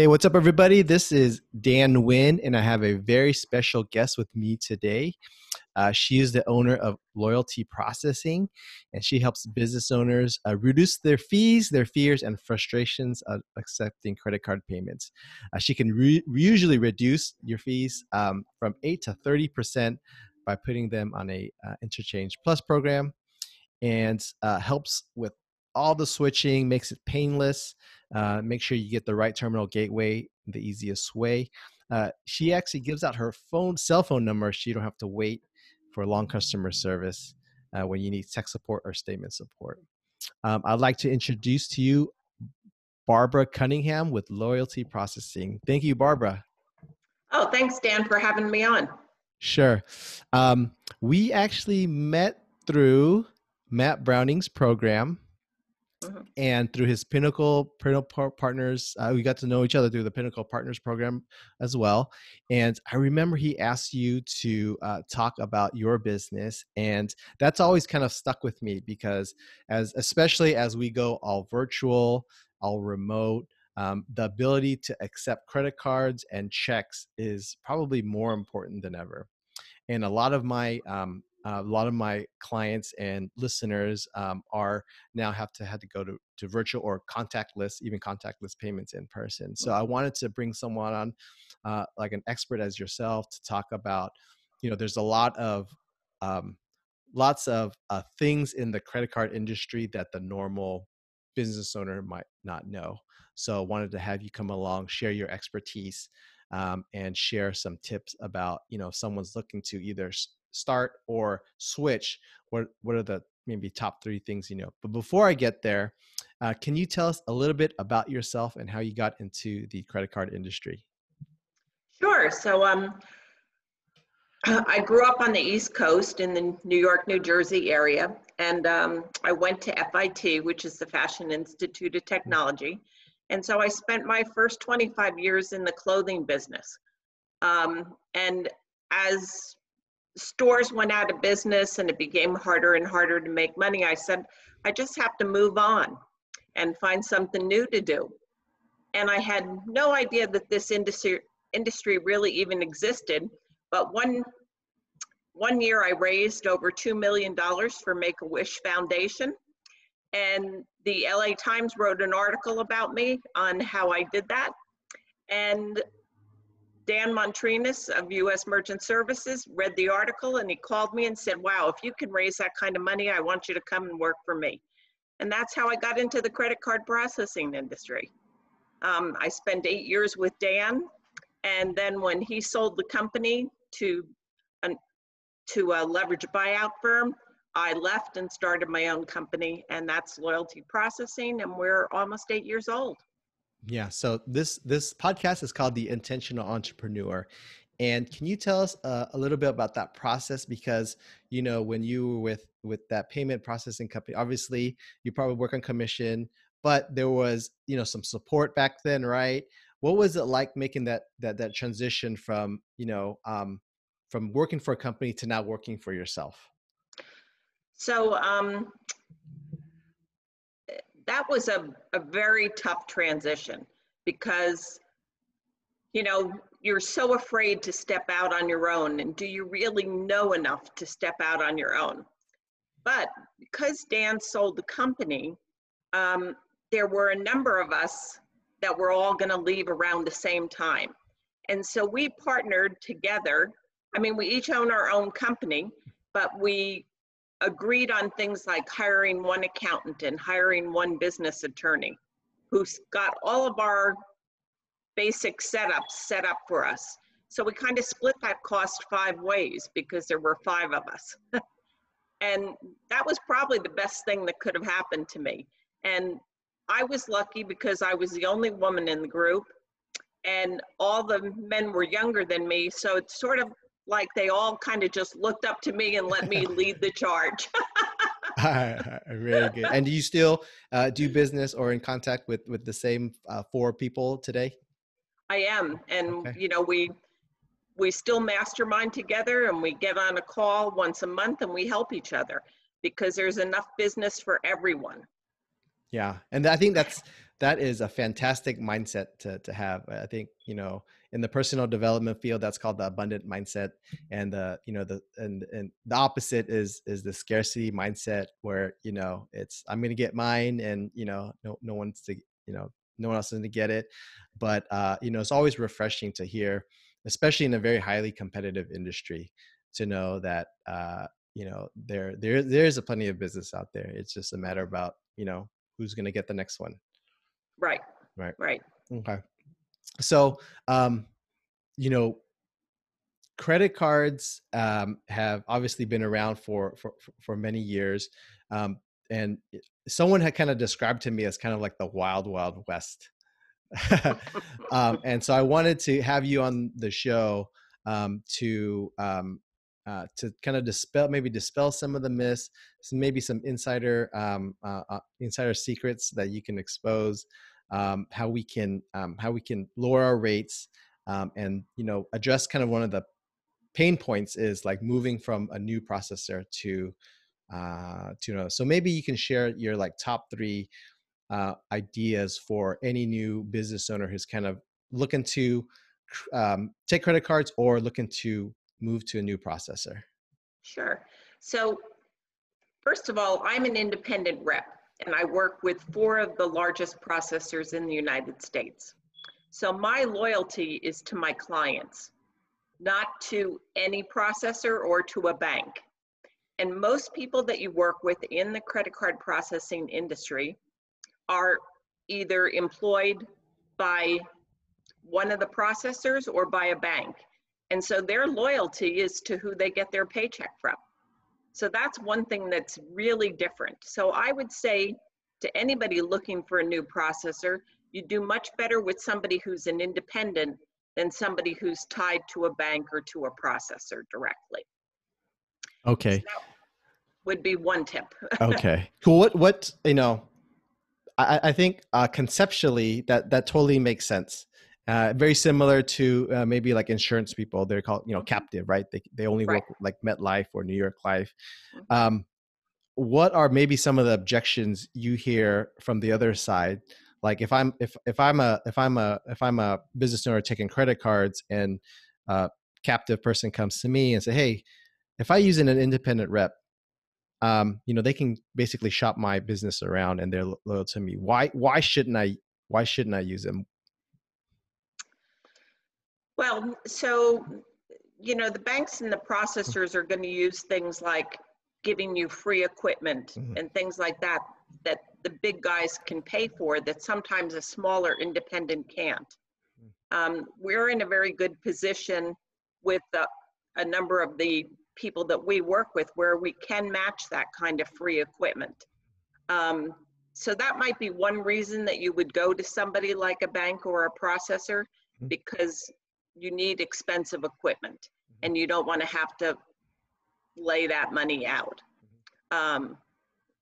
Hey, what's up, everybody? This is Dan Nguyen, and I have a very special guest with me today. She is the owner of Loyalty Processing, and she helps business owners reduce their fees, their fears, and frustrations of accepting credit card payments. She can usually reduce your fees from 8 to 30% by putting them on a Interchange Plus program, and helps with all the switching, makes it painless. Make sure you get the right terminal gateway the easiest way. She actually gives out her cell phone number, so you don't have to wait for long customer service when you need tech support or statement support. I'd like to introduce to you Barbara Cunningham with Loyalty Processing. Thank you, Barbara. Oh, thanks, Dan, for having me on. Sure. We actually met through Matt Browning's program. And through his Pinnacle Partners, we got to know each other through the Pinnacle Partners program as well. And I remember he asked you to talk about your business, and that's always kind of stuck with me because, especially as we go all virtual, all remote, the ability to accept credit cards and checks is probably more important than ever. And a lot of my clients and listeners are now have to go to virtual or contactless, even contactless payments in person. So I wanted to bring someone on, like an expert as yourself, to talk about, there's a lot of things in the credit card industry that the normal business owner might not know. So I wanted to have you come along, share your expertise, and share some tips about, if someone's looking to either start or switch, what are the maybe top three things you know? But before I get there, can you tell us a little bit about yourself and how you got into the credit card industry? Sure. So I grew up on the East Coast in the New York, New Jersey area, and I went to FIT, which is the Fashion Institute of Technology. And so I spent my first 25 years in the clothing business. And as stores went out of business and it became harder and harder to make money, I said, I just have to move on and find something new to do. And I had no idea that this industry really even existed. But one year I raised over $2 million for Make-A-Wish Foundation. And the LA Times wrote an article about me on how I did that. And Dan Montrinas of U.S. Merchant Services read the article, and he called me and said, wow, if you can raise that kind of money, I want you to come and work for me. And that's how I got into the credit card processing industry. I spent 8 years with Dan, and then when he sold the company to a leveraged buyout firm, I left and started my own company, and that's Loyalty Processing, and we're almost 8 years old. Yeah. So this podcast is called The Intentional Entrepreneur. And can you tell us a little bit about that process? Because, when you were with that payment processing company, obviously you probably work on commission, but there was, some support back then, right? What was it like making that transition from working for a company to now working for yourself? So, that was a very tough transition because, you're so afraid to step out on your own, and do you really know enough to step out on your own? But because Dan sold the company, there were a number of us that were all going to leave around the same time. And so we partnered together. I mean, we each own our own company, but we agreed on things like hiring one accountant and hiring one business attorney who's got all of our basic setups set up for us. So we kind of split that cost 5 ways because there were 5 of us. And that was probably the best thing that could have happened to me. And I was lucky because I was the only woman in the group and all the men were younger than me. So it's sort of like they all kind of just looked up to me and let me lead the charge. Really good. And do you still do business or in contact with the same 4 people today? I am. And, okay. We still mastermind together, and we get on a call once a month and we help each other because there's enough business for everyone. Yeah. And I think that's that is a fantastic mindset to have. I think, you know, in the personal development field, that's called the abundant mindset. And you know, the opposite is the scarcity mindset, where, you know, it's, I'm going to get mine, and, you know, no one else is going to get it. But, you know, it's always refreshing to hear, especially in a very highly competitive industry, to know that, you know, there's a plenty of business out there. It's just a matter about, you know, who's going to get the next one. Right. Right. Right. Okay. So, you know, credit cards have obviously been around for many years. And someone had kind of described to me as kind of like the wild, wild west. And so I wanted to have you on the show to kind of dispel some of the myths, maybe some insider secrets that you can expose, how we can lower our rates, and, you know, address kind of one of the pain points is like moving from a new processor to another. So maybe you can share your like top three ideas for any new business owner who's kind of looking to take credit cards or looking to move to a new processor. Sure. So first of all, I'm an independent rep, and I work with 4 of the largest processors in the United States. So my loyalty is to my clients, not to any processor or to a bank. And most people that you work with in the credit card processing industry are either employed by one of the processors or by a bank. And so their loyalty is to who they get their paycheck from. So that's one thing that's really different. So I would say to anybody looking for a new processor, you do much better with somebody who's an independent than somebody who's tied to a bank or to a processor directly. Okay. So that would be one tip. Okay. Cool. What, you know, I think conceptually that totally makes sense. Very similar to maybe like insurance people. They're called, you know, captive, right? They only work like MetLife or New York Life. What are maybe some of the objections you hear from the other side? Like if I'm a business owner taking credit cards, and a captive person comes to me and say, hey, if I use an independent rep, you know, they can basically shop my business around and they're loyal to me. Why shouldn't I use them? Well, so, you know, the banks and the processors are going to use things like giving you free equipment and things like that, that the big guys can pay for, that sometimes a smaller independent can't. We're in a very good position with a number of the people that we work with where we can match that kind of free equipment. So that might be one reason that you would go to somebody like a bank or a processor, because you need expensive equipment and you don't want to have to lay that money out.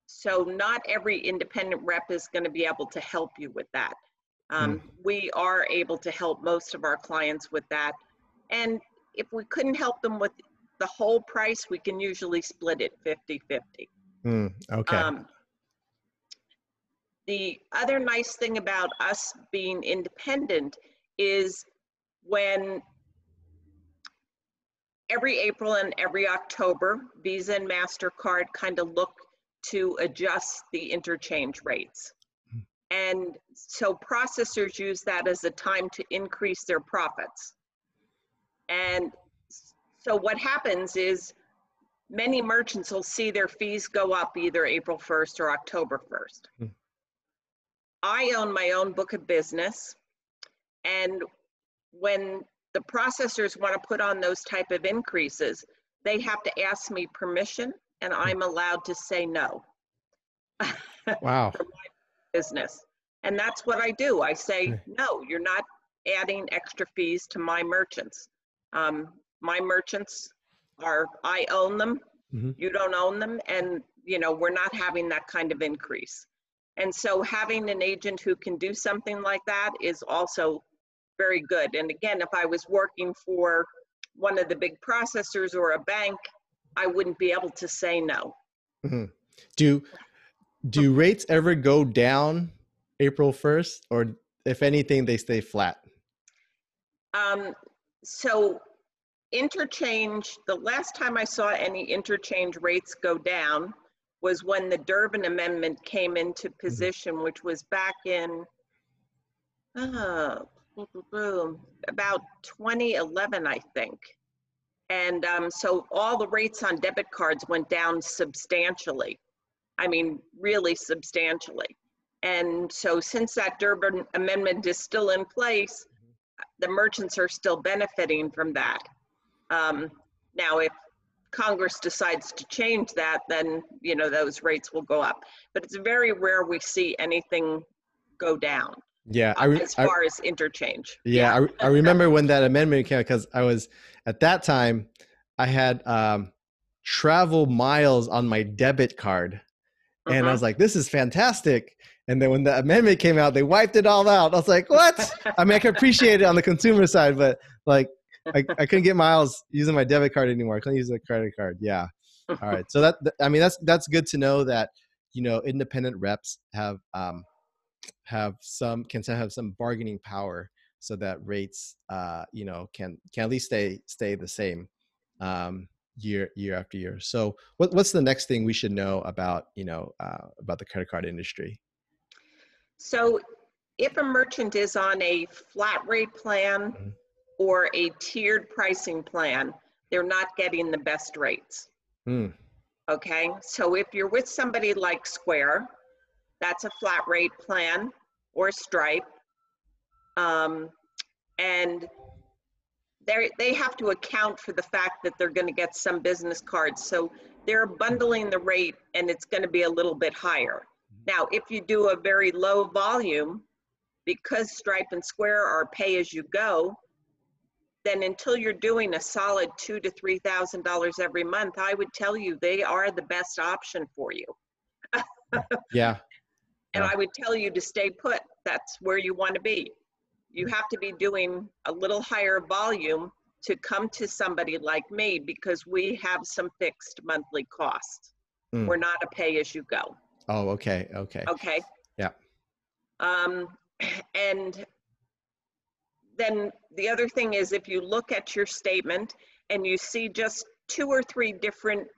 So not every independent rep is going to be able to help you with that. We are able to help most of our clients with that. And if we couldn't help them with the whole price, we can usually split it 50-50. Okay. The other nice thing about us being independent is when every April and every October, Visa and MasterCard kind of look to adjust the interchange rates. And so processors use that as a time to increase their profits. And so what happens is many merchants will see their fees go up either April 1st or October 1st. I own my own book of business, and when the processors want to put on those type of increases, they have to ask me permission, and I'm allowed to say no. Wow. For my business. And that's what I do. I say, no, you're not adding extra fees to my merchants. My merchants are, I own them, you don't own them, and, you know, we're not having that kind of increase. And so having an agent who can do something like that is also very good. And again, if I was working for one of the big processors or a bank, I wouldn't be able to say no. Do rates ever go down April 1st, or if anything, they stay flat? So interchange, the last time I saw any interchange rates go down was when the Durbin Amendment came into position, mm-hmm. which was back in about 2011, I think. And so all the rates on debit cards went down substantially. I mean, really substantially. And so since that Durbin Amendment is still in place, the merchants are still benefiting from that. Now, if Congress decides to change that, then, you know, those rates will go up. But it's very rare we see anything go down. Yeah, as far as interchange. Yeah, yeah. I remember when that amendment came, because I was, at that time, I had travel miles on my debit card. And I was like, this is fantastic. And then when the amendment came out, they wiped it all out. I was like, what? I mean, I could appreciate it on the consumer side, but like, I couldn't get miles using my debit card anymore. I couldn't use a credit card. Yeah. All right. So that, I mean, that's good to know that, you know, independent reps can have some bargaining power so that rates, you know, can at least stay the same year after year. So what's the next thing we should know about, you know, about the credit card industry? So if a merchant is on a flat rate plan, mm-hmm. or a tiered pricing plan, they're not getting the best rates. Mm. Okay, so if you're with somebody like Square, that's a flat rate plan, or Stripe, and they have to account for the fact that they're gonna get some business cards. So they're bundling the rate and it's gonna be a little bit higher. Now, if you do a very low volume, because Stripe and Square are pay as you go, then until you're doing a solid $2,000 to $3,000 every month, I would tell you they are the best option for you. Yeah. And I would tell you to stay put. That's where you want to be. You have to be doing a little higher volume to come to somebody like me, because we have some fixed monthly costs. Mm. We're not a pay as you go. Oh, okay. Okay. Okay. Yeah. And then the other thing is, if you look at your statement and you see just two or three different,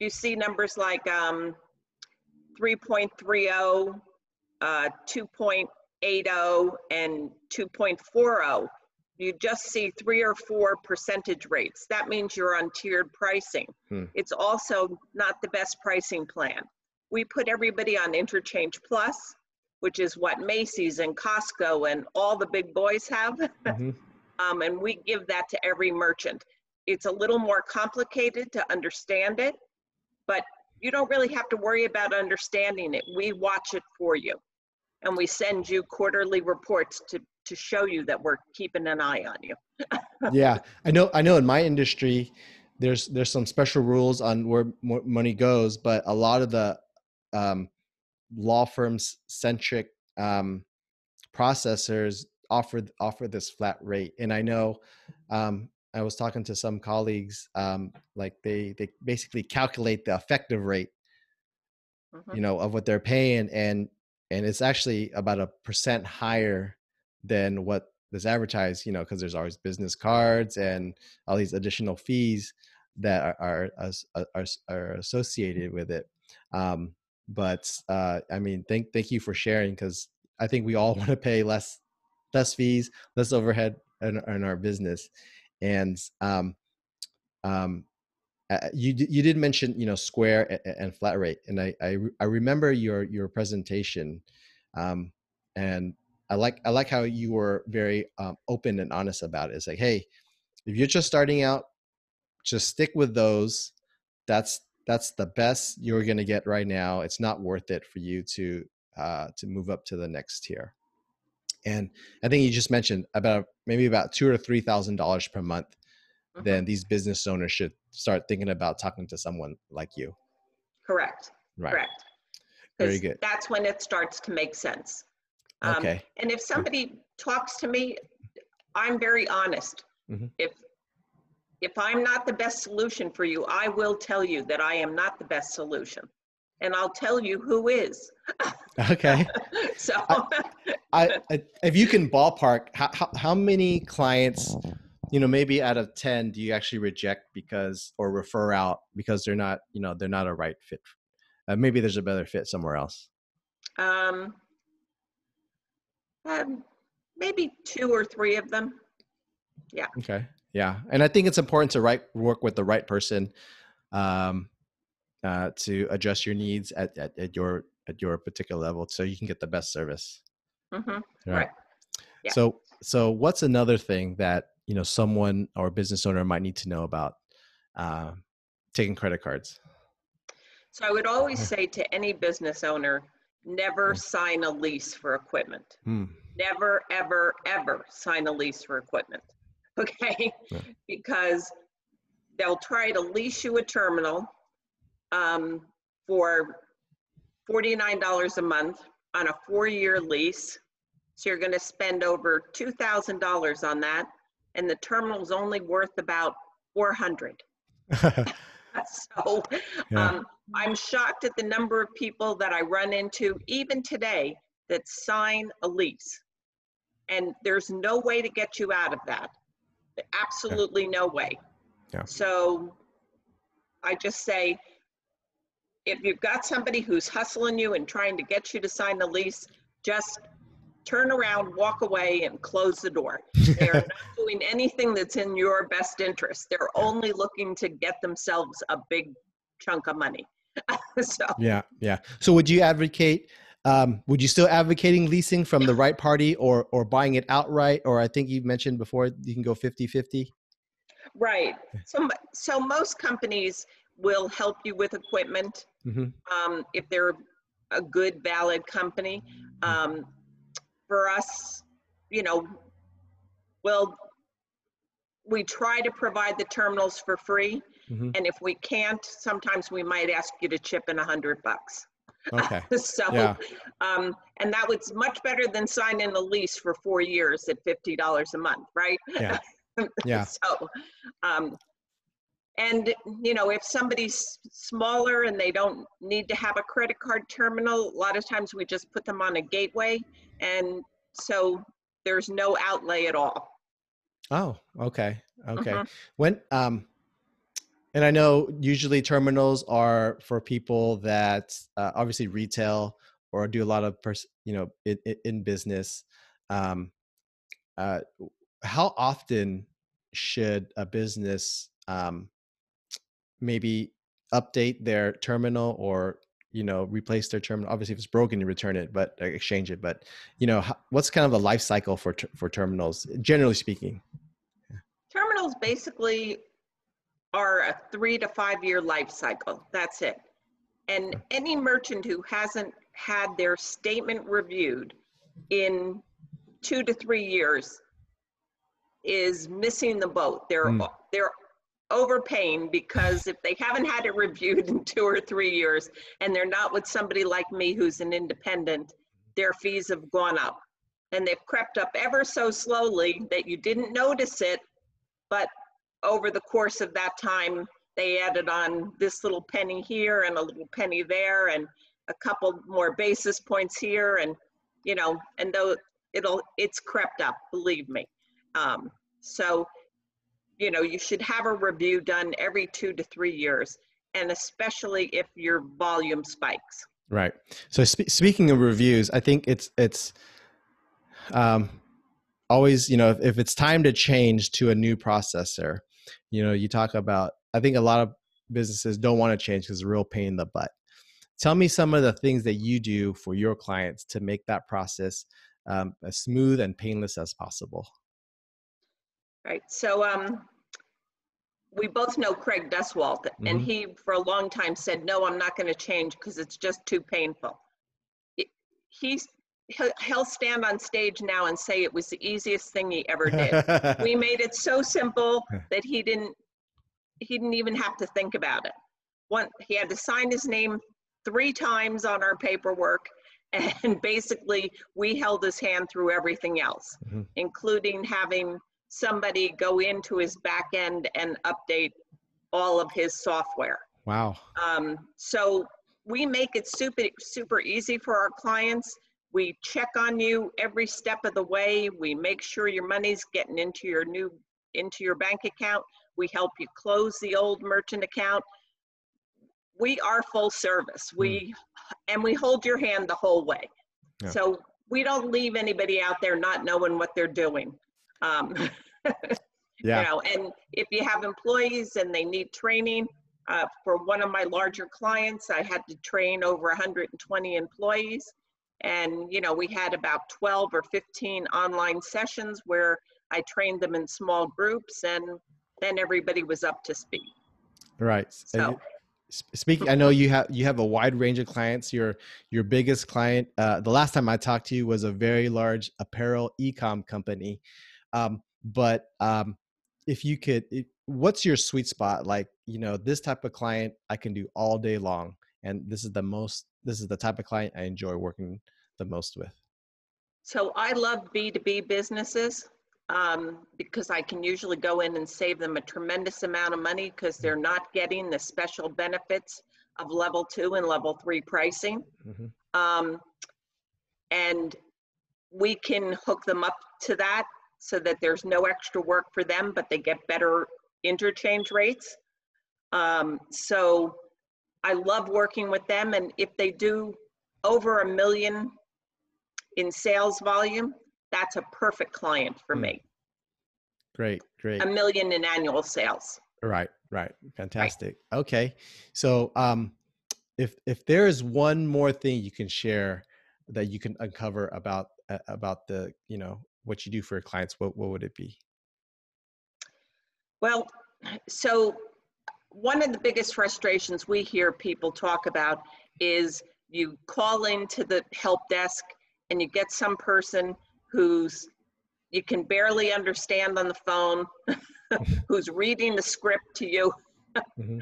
you see numbers like 3.30, 2.80, and 2.40, you just see 3 or 4 percentage rates. That means you're on tiered pricing. Hmm. It's also not the best pricing plan. We put everybody on Interchange Plus, which is what Macy's and Costco and all the big boys have. Mm-hmm. And we give that to every merchant. It's a little more complicated to understand it, but you don't really have to worry about understanding it. We watch it for you. And we send you quarterly reports to show you that we're keeping an eye on you. Yeah, I know in my industry, there's some special rules on where money goes, but a lot of the, law firms centric processors offer this flat rate. And I know I was talking to some colleagues, like they basically calculate the effective rate, you know, of what they're paying, and it's actually about a % higher than what is advertised, you know, because there's always business cards and all these additional fees that are associated with it. But I mean, thank you for sharing, because I think we all want to pay less fees, less overhead in our business. And you did mention, you know, Square and flat rate, and I remember your presentation, and I like how you were very open and honest about it. It's like, hey, if you're just starting out, just stick with those. That's the best you're going to get right now. It's not worth it for you to move up to the next tier. And I think you just mentioned about $2,000 to $3,000 per month. Mm-hmm. Then these business owners should start thinking about talking to someone like you. Correct. Right. Correct. Very good. That's when it starts to make sense. Okay. And if somebody talks to me, I'm very honest. Mm-hmm. If I'm not the best solution for you, I will tell you that I am not the best solution. and I'll tell you who is. Okay. So I if you can ballpark, how many clients, you know, maybe out of 10, do you actually reject because, or refer out because they're not, you know, they're not a right fit? Maybe there's a better fit somewhere else. Maybe 2 or 3 of them. Yeah. Okay. Yeah. And I think it's important to work with the right person, to address your needs at your particular level, so you can get the best service. Mm-hmm. Right. Yeah. So what's another thing that, you know, someone or a business owner might need to know about, taking credit cards? So I would always say to any business owner, never sign a lease for equipment. Mm. Never, ever, ever sign a lease for equipment. Okay. Yeah. Because they'll try to lease you a terminal for $49 a month on a 4-year lease. So you're going to spend over $2,000 on that. And the terminal's only worth about $400. So yeah. I'm shocked at the number of people that I run into, even today, that sign a lease. And there's no way to get you out of that. Absolutely no way. Yeah. So I just say, if you've got somebody who's hustling you and trying to get you to sign the lease, just turn around, walk away, and close the door. They're not doing anything that's in your best interest. They're only looking to get themselves a big chunk of money. So yeah, yeah. So would you advocate, would you still advocating leasing from the right party, or buying it outright? Or I think you mentioned before, you can go 50-50. Right. So most companies will help you with equipment. Mm-hmm. If they're a good, valid company. For us, you know, we try to provide the terminals for free. Mm-hmm. And if we can't, sometimes we might ask you to chip in $100. Okay. So, yeah. And that was much better than signing a lease for 4 years at $50 a month, right? Yeah. Yeah. So, and you know, if somebody's smaller and they don't need to have a credit card terminal, a lot of times we just put them on a gateway, and so there's no outlay at all. Oh, okay, okay. Mm-hmm. When and I know usually terminals are for people that obviously retail or do a lot of, you know, in business. How often should a business maybe update their terminal, or, you know, replace their terminal? Obviously, if it's broken, you return it, but exchange it. But, you know, what's kind of a life cycle for terminals, generally speaking? Terminals basically are a 3 to 5 year life cycle. That's it. And any merchant who hasn't had their statement reviewed in 2 to 3 years is missing the boat. They're overpaying, because if they haven't had it reviewed in 2 or 3 years, and they're not with somebody like me who's an independent, their fees have gone up, and they've crept up ever so slowly that you didn't notice it, but over the course of that time, they added on this little penny here and a little penny there and a couple more basis points here, and, you know, and though it's crept up, believe me. So, you know, you should have a review done every 2 to 3 years, and especially if your volume spikes. Right. So speaking of reviews, I think it's always, you know, if it's time to change to a new processor, you know, you talk about, I think a lot of businesses don't want to change because it's a real pain in the butt. Tell me some of the things that you do for your clients to make that process as smooth and painless as possible. Right. So we both know Craig Deswalt, mm-hmm. and he for a long time said, no, I'm not going to change because it's just too painful. He'll stand on stage now and say it was the easiest thing he ever did. We made it so simple that he didn't even have to think about it. He had to sign his name 3 times on our paperwork. And basically, we held his hand through everything else, mm-hmm. including having somebody go into his back end and update all of his software. Wow. So We make it super easy for our clients. We check on you every step of the way. We make sure your money's getting into your bank account. We help you close the old merchant account. We are full service. We hold your hand the whole way. Yeah. So we don't leave anybody out there not knowing what they're doing. Yeah. You know, and if you have employees and they need training, for one of my larger clients, I had to train over 120 employees. And, you know, we had about 12 or 15 online sessions where I trained them in small groups, and then everybody was up to speed. Right. So speaking, I know you have a wide range of clients. Your biggest client, the last time I talked to you, was a very large apparel e-com company. If you could, what's your sweet spot? Like, you know, this type of client I can do all day long, and this is the type of client I enjoy working the most with. So I love B2B businesses because I can usually go in and save them a tremendous amount of money because they're not getting the special benefits of level 2 and level 3 pricing. Mm-hmm. And we can hook them up to that so that there's no extra work for them, but they get better interchange rates. So I love working with them. And if they do over $1 million in sales volume, that's a perfect client for me. Great, great. $1 million in annual sales. Right, right. Fantastic. Right. Okay. So if there is one more thing you can share that you can uncover about the, you know, what you do for your clients, what would it be? Well, so one of the biggest frustrations we hear people talk about is you call into the help desk and you get some person who's, you can barely understand on the phone, who's reading the script to you. Mm-hmm.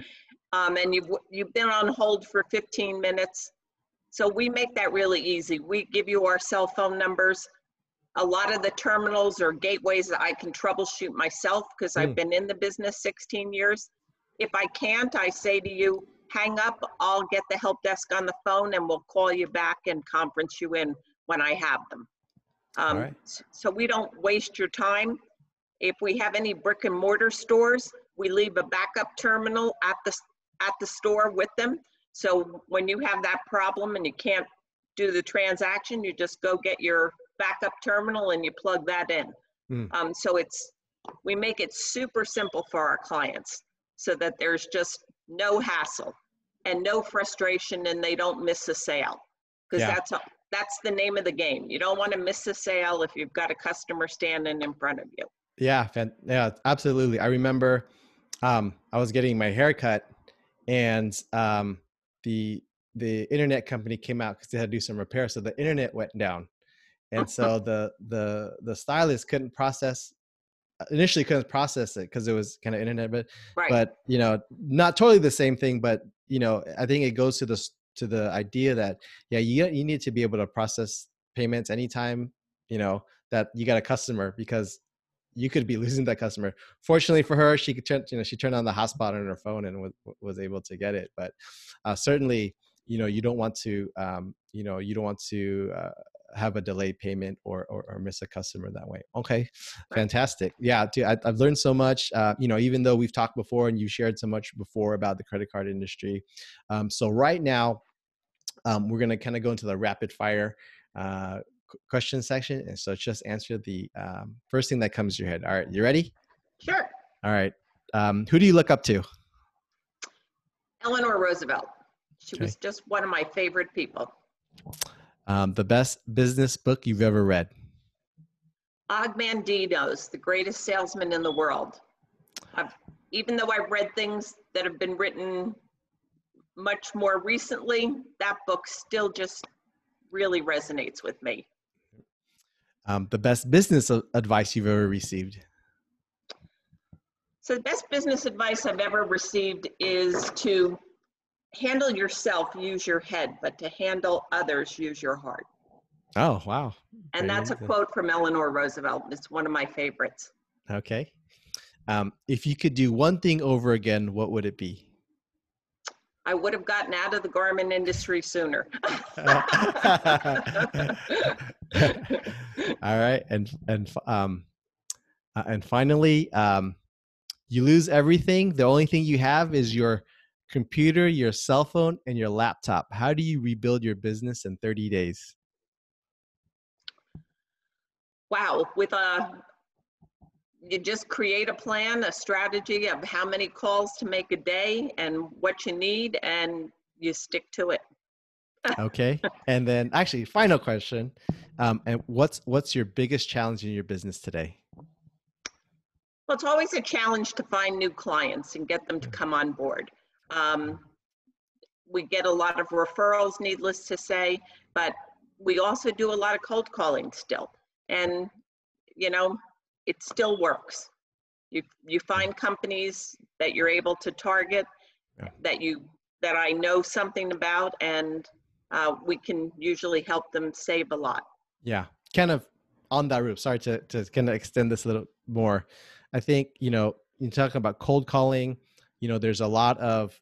And you've been on hold for 15 minutes. So we make that really easy. We give you our cell phone numbers. A lot of the terminals or gateways that I can troubleshoot myself because I've been in the business 16 years. If I can't, I say to you, hang up, I'll get the help desk on the phone and we'll call you back and conference you in when I have them. All right. So we don't waste your time. If we have any brick and mortar stores, we leave a backup terminal at the store with them. So when you have that problem and you can't do the transaction, you just go get your backup terminal and you plug that in. So we make it super simple for our clients so that there's just no hassle and no frustration and they don't miss a sale, because that's the name of the game. You don't want to miss a sale if you've got a customer standing in front of you. Yeah, absolutely. I remember I was getting my hair cut and the internet company came out because they had to do some repairs, so the internet went down. And so the stylist initially couldn't process it because it was kind of internet, but you know, not totally the same thing, but you know, I think it goes to the idea that, yeah, you need to be able to process payments anytime, you know, that you got a customer, because you could be losing that customer. Fortunately for her, she turned on the hotspot on her phone and was able to get it. But certainly, you know, you don't want to have a delayed payment or miss a customer that way. Okay. Fantastic. Yeah. Dude, I've learned so much, you know, even though we've talked before and you shared so much before about the credit card industry. So right now, we're going to kind of go into the rapid fire, question section. And so just answer the, first thing that comes to your head. All right. You ready? Sure. All right. Who do you look up to? Eleanor Roosevelt. She was just one of my favorite people. The best business book you've ever read? Ogmandino's, The Greatest Salesman in the World. Even though I've read things that have been written much more recently, that book still just really resonates with me. The best business advice you've ever received? So the best business advice I've ever received is to handle yourself, use your head, but to handle others, use your heart. Oh, wow. And that's a quote from Eleanor Roosevelt. It's one of my favorites. Okay. If you could do one thing over again, what would it be? I would have gotten out of the garment industry sooner. All right. And finally, you lose everything. The only thing you have is your computer, your cell phone, and your laptop. How do you rebuild your business in 30 days? Wow. You just create a plan, a strategy of how many calls to make a day and what you need, and you stick to it. Okay. And then actually, final question. And what's your biggest challenge in your business today? Well, it's always a challenge to find new clients and get them to come on board. We get a lot of referrals, needless to say, but we also do a lot of cold calling still. And, you know, it still works. You find companies that you're able to target, that I know something about, and we can usually help them save a lot. Yeah, kind of on that route. Sorry to kind of extend this a little more. I think, you know, you're talking about cold calling. You know, there's a lot of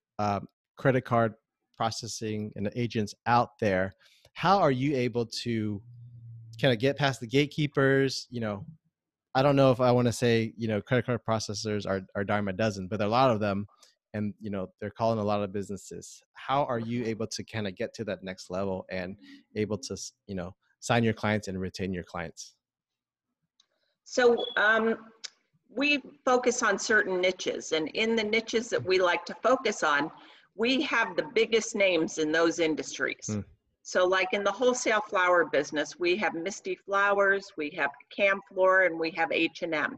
credit card processing and agents out there. How are you able to kind of get past the gatekeepers? You know, I don't know if I want to say, you know, credit card processors are dime a dozen, but there are a lot of them, and, you know, they're calling a lot of businesses. How are you able to kind of get to that next level and able to, you know, sign your clients and retain your clients? So we focus on certain niches, and in the niches that we like to focus on, we have the biggest names in those industries. Mm. So like in the wholesale flower business, we have Misty Flowers, we have Cam Floor, and we have H&M.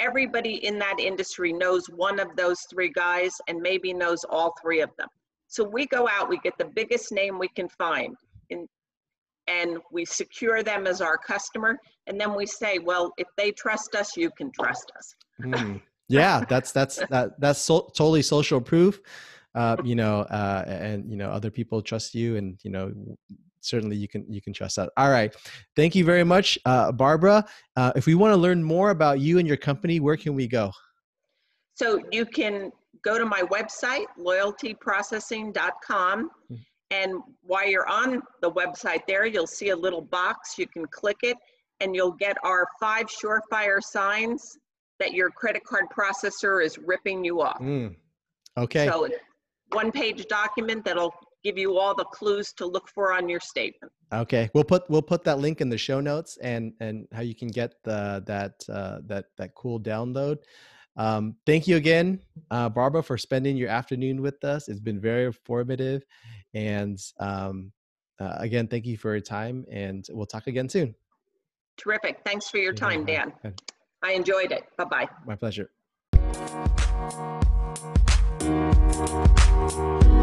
Everybody in that industry knows one of those three guys and maybe knows all three of them. So we go out, we get the biggest name we can find, and we secure them as our customer. And then we say, well, if they trust us, you can trust us. Mm. Yeah, that's totally social proof. You know, and, you know, other people trust you, and, you know, certainly you can trust that. All right. Thank you very much, Barbara. If we want to learn more about you and your company, where can we go? So you can go to my website, loyaltyprocessing.com. And while you're on the website there, you'll see a little box. You can click it and you'll get our 5 surefire signs that your credit card processor is ripping you off. Mm. Okay. So, one-page document that'll give you all the clues to look for on your statement. Okay, we'll put that link in the show notes, and how you can get that cool download. Thank you again, Barbara, for spending your afternoon with us. It's been very informative, and again, thank you for your time. And we'll talk again soon. Terrific! Thanks for your time, Dan. Good. I enjoyed it. Bye bye. My pleasure. Thank you.